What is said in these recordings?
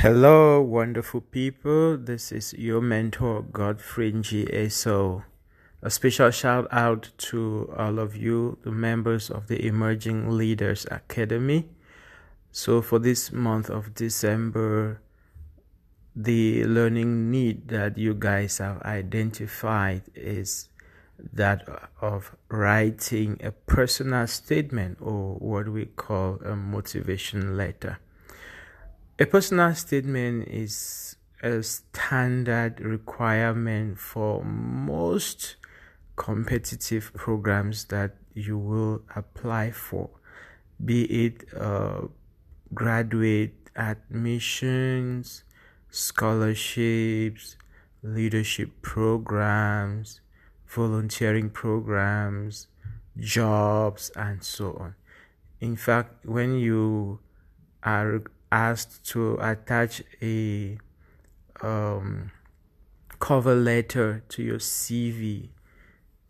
Hello, wonderful people. This is your mentor, Godfrey Nji Esou. A special shout out to all of you, the members of the Emerging Leaders Academy. So for this month of December, the learning need that you guys have identified is that of writing a personal statement, or what we call a motivation letter. A personal statement is a standard requirement for most competitive programs that you will apply for, be it graduate admissions, scholarships, leadership programs, volunteering programs, jobs, and so on. In fact, when you are asked to attach a cover letter to your CV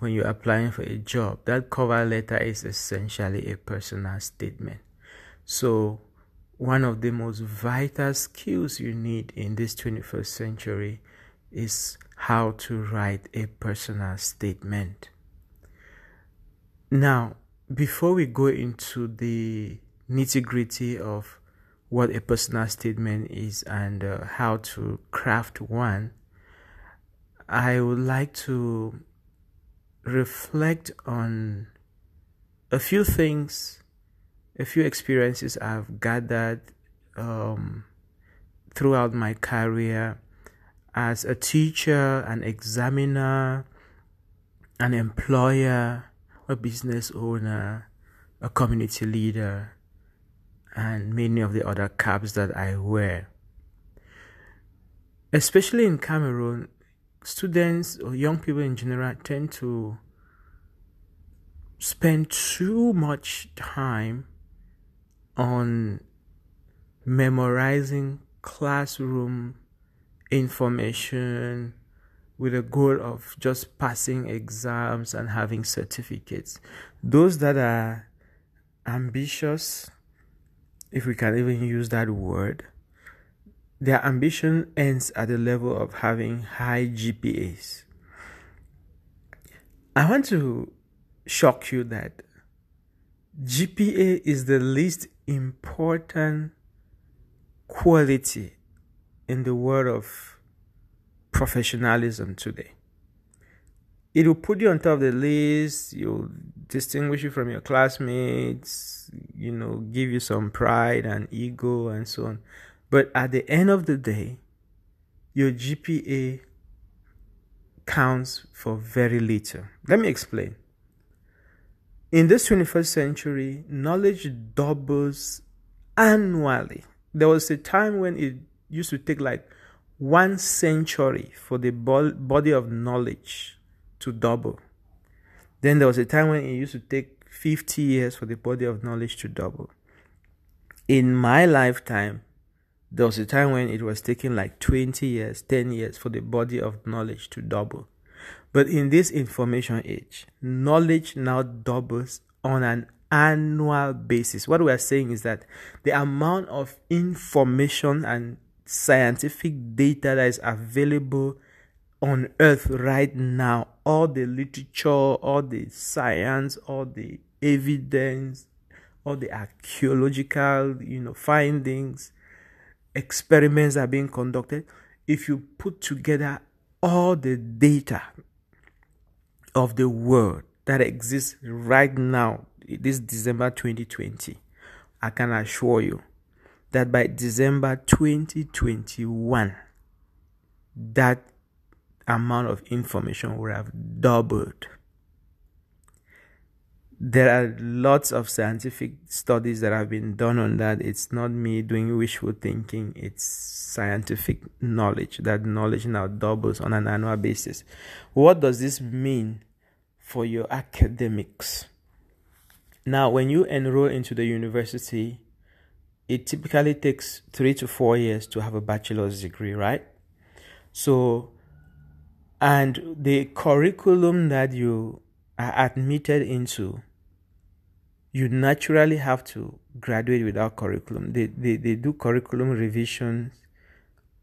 when you're applying for a job, that cover letter is essentially a personal statement. So one of the most vital skills you need in this 21st century is how to write a personal statement. Now, before we go into the nitty-gritty of what a personal statement is and how to craft one, I would like to reflect on a few things, a few experiences I've gathered throughout my career as a teacher, an examiner, an employer, a business owner, a community leader, and many of the other caps that I wear. Especially in Cameroon, students or young people in general tend to spend too much time on memorizing classroom information with the goal of just passing exams and having certificates. Those that are ambitious, if we can even use that word, their ambition ends at the level of having high GPAs. I want to shock you that GPA is the least important quality in the world of professionalism today. It will put you on top of the list, you'll distinguish you from your classmates, you know, give you some pride and ego and so on. But at the end of the day, your GPA counts for very little. Let me explain. In this 21st century, knowledge doubles annually. There was a time when it used to take like 1 century for the body of knowledge to double. Then there was a time when it used to take 50 years for the body of knowledge to double. In my lifetime, there was a time when it was taking like 20 years, 10 years for the body of knowledge to double. But in this information age, knowledge now doubles on an annual basis. What we are saying is that the amount of information and scientific data that is available on earth right now, all the literature, all the science, all the evidence, all the archaeological, findings, experiments are being conducted. If you put together all the data of the world that exists right now, this December 2020, I can assure you that by December 2021, that amount of information would have doubled. There are lots of scientific studies that have been done on that. It's not me doing wishful thinking. It's scientific knowledge. That knowledge now doubles on an annual basis. What does this mean for your academics? Now, when you enroll into the university, it typically takes 3 to 4 years to have a bachelor's degree, right? So, and the curriculum that you are admitted into, you naturally have to graduate without curriculum. They do curriculum revisions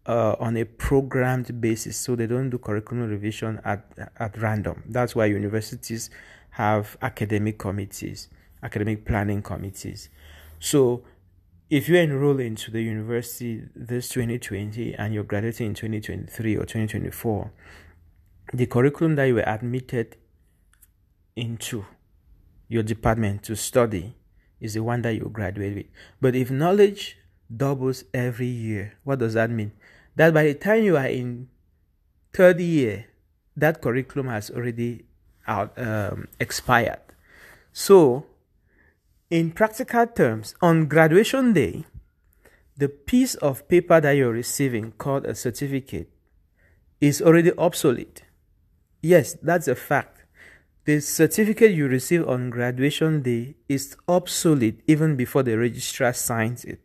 on a programmed basis, so they don't do curriculum revision at random. That's why universities have academic committees, academic planning committees. So if you enroll into the university this 2020 and you're graduating in 2023 or 2024, the curriculum that you were admitted into your department to study is the one that you graduate with. But if knowledge doubles every year, what does that mean? That by the time you are in third year, that curriculum has already expired. So in practical terms, on graduation day, the piece of paper that you're receiving called a certificate is already obsolete. Yes, that's a fact. The certificate you receive on graduation day is obsolete even before the registrar signs it,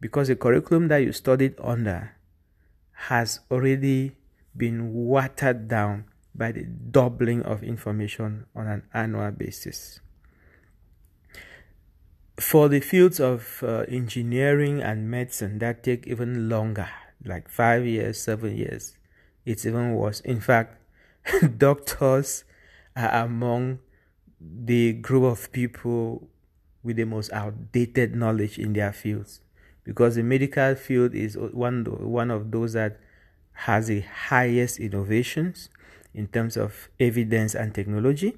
because the curriculum that you studied under has already been watered down by the doubling of information on an annual basis. For the fields of engineering and medicine that take even longer, like 5 years, 7 years, it's even worse. In fact, doctors are among the group of people with the most outdated knowledge in their fields, because the medical field is one of those that has the highest innovations in terms of evidence and technology.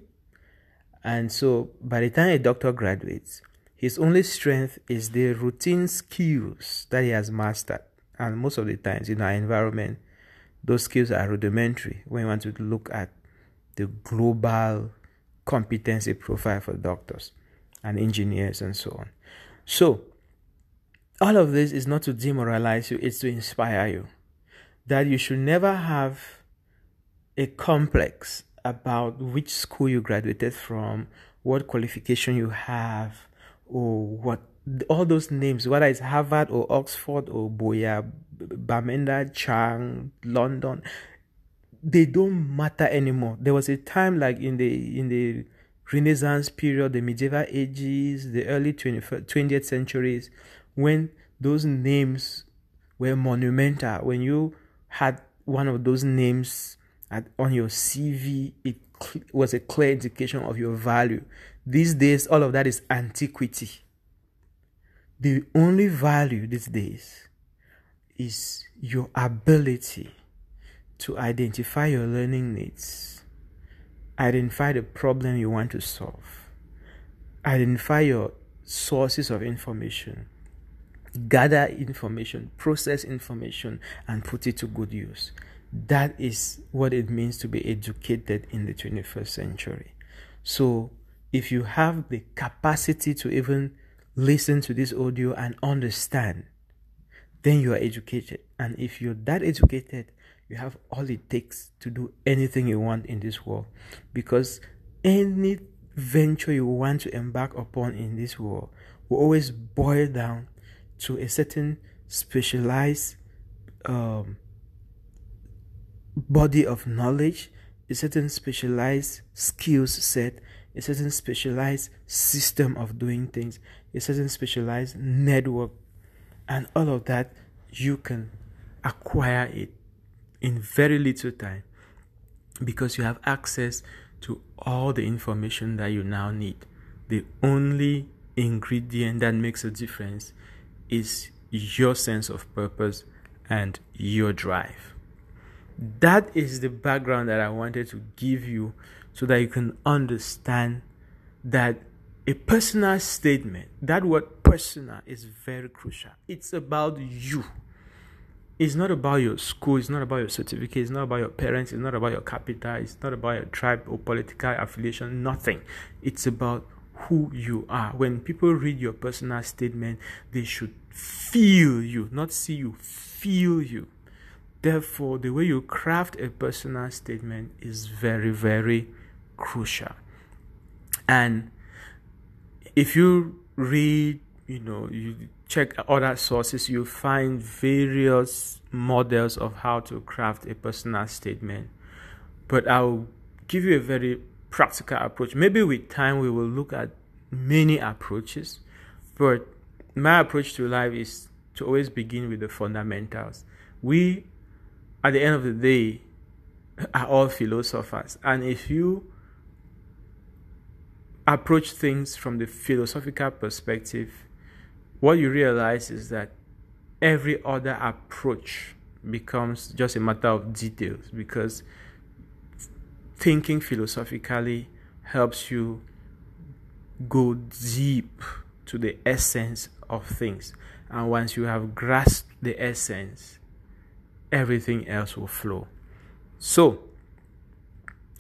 And so by the time a doctor graduates, his only strength is the routine skills that he has mastered. And most of the times in our environment, those skills are rudimentary when you want to look at the global competency profile for doctors and engineers and so on. So all of this is not to demoralize you, it's to inspire you. That you should never have a complex about which school you graduated from, what qualification you have, or what all those names, whether it's Harvard or Oxford or Boya, Bamenda, Chang, London, they don't matter anymore. There was a time like in the Renaissance period, the medieval ages, the early 20th centuries, when those names were monumental. When you had one of those names on your CV, it was a clear indication of your value. These days, all of that is antiquity. The only value these days is your ability to identify your learning needs, identify the problem you want to solve, identify your sources of information, gather information, process information, and put it to good use. That is what it means to be educated in the 21st century. So if you have the capacity to even listen to this audio and understand, then you are educated. And if you're that educated, you have all it takes to do anything you want in this world, because any venture you want to embark upon in this world will always boil down to a certain specialized body of knowledge, a certain specialized skills set, a certain specialized system of doing things, a certain specialized network, and all of that you can acquire it in very little time, because you have access to all the information that you now need. The only ingredient that makes a difference is your sense of purpose and your drive. That is the background that I wanted to give you, so that you can understand that a personal statement, that word personal is very crucial. It's about you. It's not about your school, it's not about your certificate, it's not about your parents, it's not about your capital, it's not about your tribe or political affiliation, nothing. It's about who you are. When people read your personal statement, they should feel you, not see you, feel you. Therefore, the way you craft a personal statement is very, very crucial. And if you read, you check other sources, you find various models of how to craft a personal statement. But I'll give you a very practical approach. Maybe with time we will look at many approaches, but my approach to life is to always begin with the fundamentals, We, at the end of the day, are all philosophers. And if you approach things from the philosophical perspective, what you realize is that every other approach becomes just a matter of details, because thinking philosophically helps you go deep to the essence of things. And once you have grasped the essence, everything else will flow. So,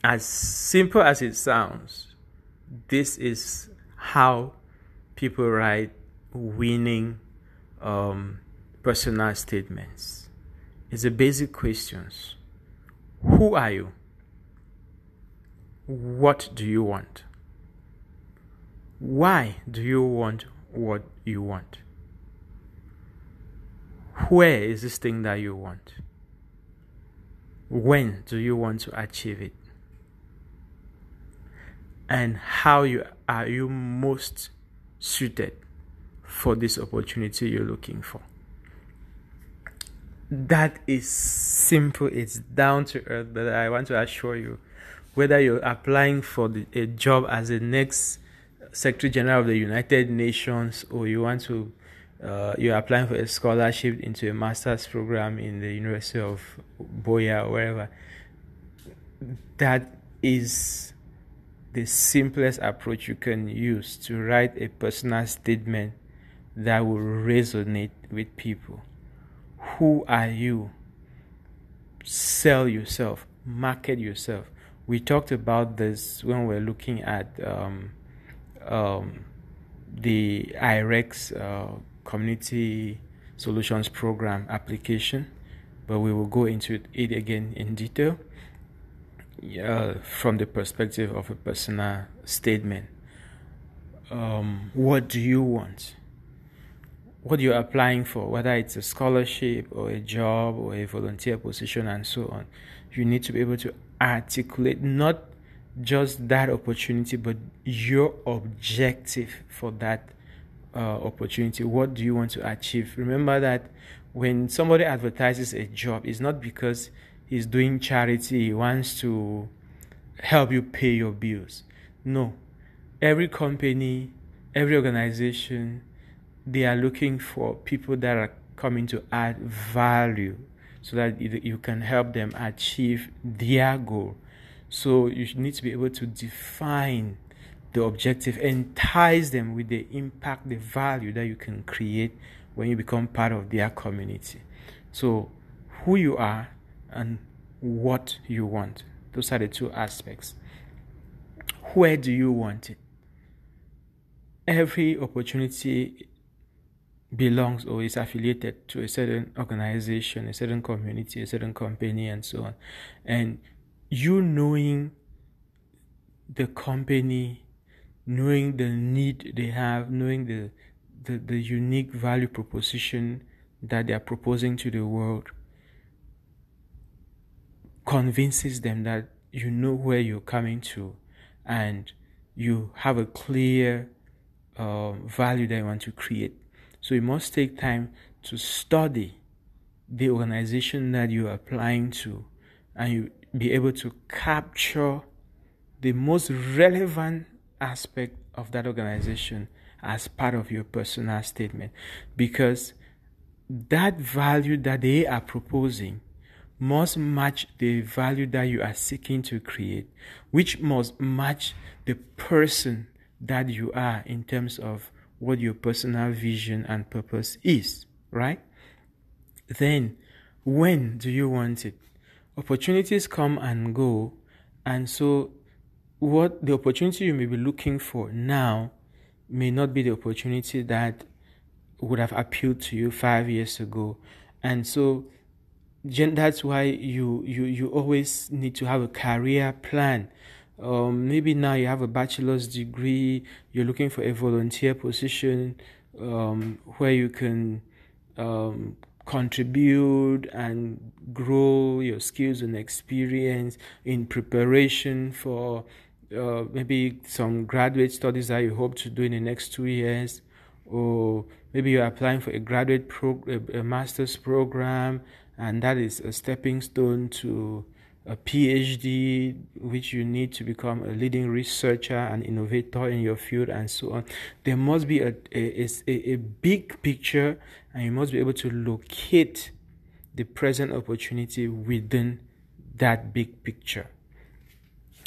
as simple as it sounds, this is how people write winning personal statements. It's the basic questions. Who are you? What do you want? Why do you want what you want? Where is this thing that you want? When do you want to achieve it? And how are you most suited for this opportunity you're looking for? That is simple. It's down to earth, but I want to assure you, whether you're applying for a job as the next Secretary General of the United Nations, or you want to you're applying for a scholarship into a master's program in the University of Boya or wherever, that is the simplest approach you can use to write a personal statement that will resonate with people. Who are you? Sell yourself. Market yourself. We talked about this when we were looking at the IREX Community Solutions Program application, but we will go into it again in detail from the perspective of a personal statement. What do you want? What you're applying for, whether it's a scholarship or a job or a volunteer position and so on, you need to be able to articulate not just that opportunity, but your objective for that opportunity. What do you want to achieve? Remember that when somebody advertises a job, it's not because he's doing charity, he wants to help you pay your bills. No. Every company, every organization, they are looking for people that are coming to add value so that you can help them achieve their goal. So you need to be able to define the objective, entice them with the impact, the value that you can create when you become part of their community. So who you are and what you want. Those are the two aspects. Where do you want it? Every opportunity belongs or is affiliated to a certain organization, a certain community, a certain company, and so on. And you knowing the company, knowing the need they have, knowing the unique value proposition that they are proposing to the world, convinces them that you know where you're coming to and you have a clear value that you want to create. So you must take time to study the organization that you're applying to, and you be able to capture the most relevant aspect of that organization as part of your personal statement, because that value that they are proposing must match the value that you are seeking to create, which must match the person that you are in terms of what your personal vision and purpose is, right? Then, when do you want it? Opportunities come and go, and so what the opportunity you may be looking for now may not be the opportunity that would have appealed to you 5 years ago. And so that's why you always need to have a career plan. Maybe now you have a bachelor's degree, you're looking for a volunteer position where you can contribute and grow your skills and experience in preparation for maybe some graduate studies that you hope to do in the next 2 years, or maybe you're applying for a graduate program, a master's program, and that is a stepping stone to a PhD, which you need to become a leading researcher and innovator in your field, and so on. There must be a big picture, and you must be able to locate the present opportunity within that big picture.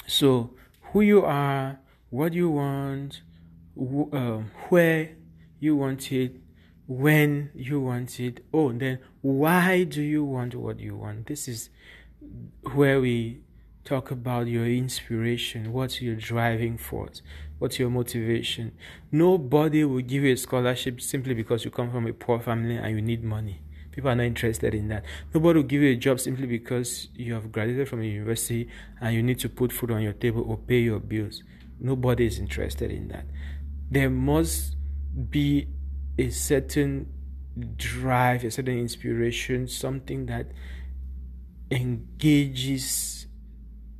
So who you are, what you want, where you want it, when you want it, and then why do you want what you want? This is where we talk about your inspiration, what's your driving force, what's your motivation. Nobody will give you a scholarship simply because you come from a poor family and you need money. People are not interested in that. Nobody will give you a job simply because you have graduated from a university and you need to put food on your table or pay your bills. Nobody is interested in that. There must be a certain drive, a certain inspiration, something that engages,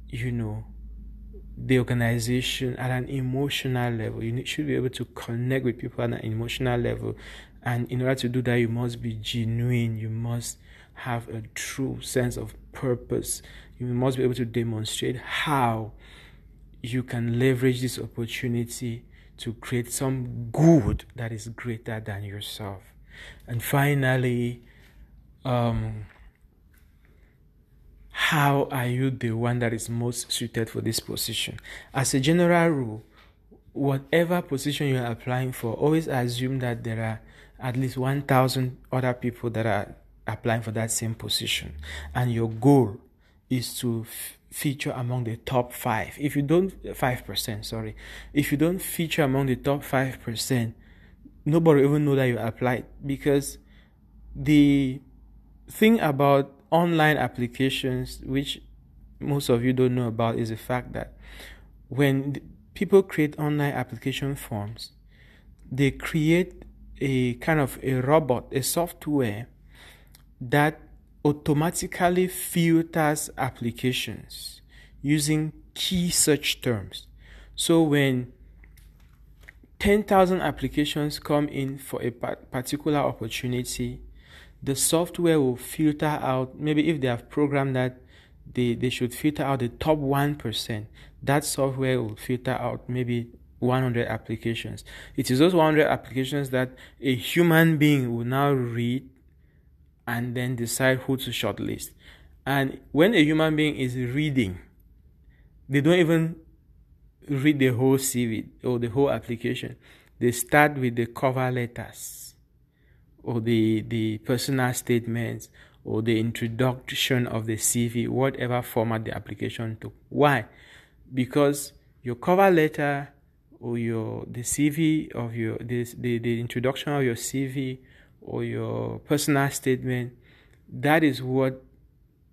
the organization at an emotional level. You should be able to connect with people at an emotional level. And in order to do that, you must be genuine. You must have a true sense of purpose. You must be able to demonstrate how you can leverage this opportunity to create some good that is greater than yourself. And finally, how are you the one that is most suited for this position? As a general rule, whatever position you are applying for, always assume that there are at least 1,000 other people that are applying for that same position. And your goal is to feature among the top 5%. If you don't, 5%, sorry. If you don't feature among the top 5%, nobody will even know that you applied, because the thing about online applications, which most of you don't know about, is the fact that when people create online application forms, they create a kind of a robot, a software that automatically filters applications using key search terms. So when 10,000 applications come in for a particular opportunity, the software will filter out, maybe if they have programmed that they should filter out the top 1%, that software will filter out maybe 100 applications. It is those 100 applications that a human being will now read and then decide who to shortlist. And when a human being is reading, they don't even read the whole CV or the whole application. They start with the cover letters, or the personal statements, or the introduction of the CV, whatever format the application took. Why? Because your cover letter or the CV of the introduction of your CV or your personal statement, that is what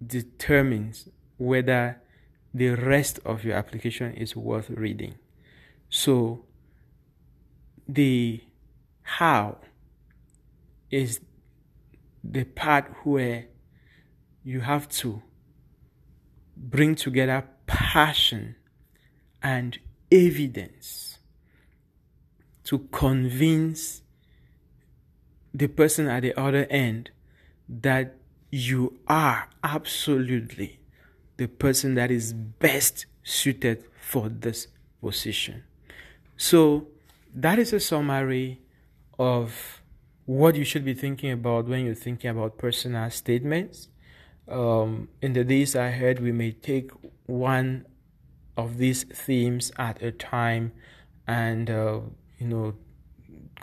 determines whether the rest of your application is worth reading. So the how is the part where you have to bring together passion and evidence to convince the person at the other end that you are absolutely the person that is best suited for this position. So that is a summary of what you should be thinking about when you're thinking about personal statements. In the days ahead, we may take one of these themes at a time and,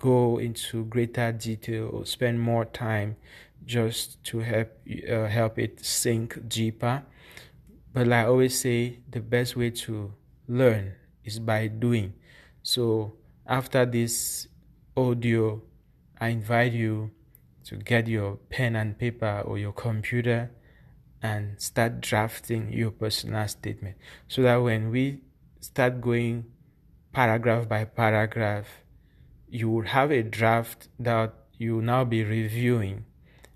go into greater detail or spend more time just to help it sink deeper. But like I always say, the best way to learn is by doing. So after this audio, I invite you to get your pen and paper or your computer and start drafting your personal statement, so that when we start going paragraph by paragraph, you will have a draft that you will now be reviewing.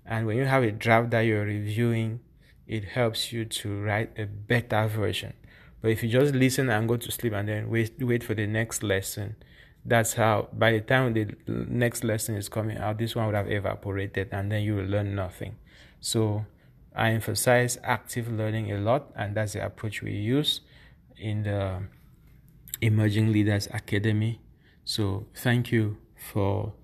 And when you have a draft that you're reviewing, it helps you to write a better version. But if you just listen and go to sleep and then wait for the next lesson, That's how, by the time the next lesson is coming out, this one would have evaporated, and then you will learn nothing. So I emphasize active learning a lot, and that's the approach we use in the Emerging Leaders Academy. So thank you for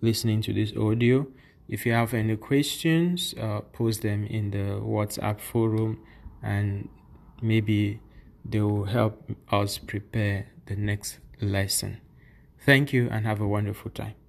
listening to this audio. If you have any questions, post them in the WhatsApp forum, and maybe they will help us prepare the next lesson. Thank you and have a wonderful time.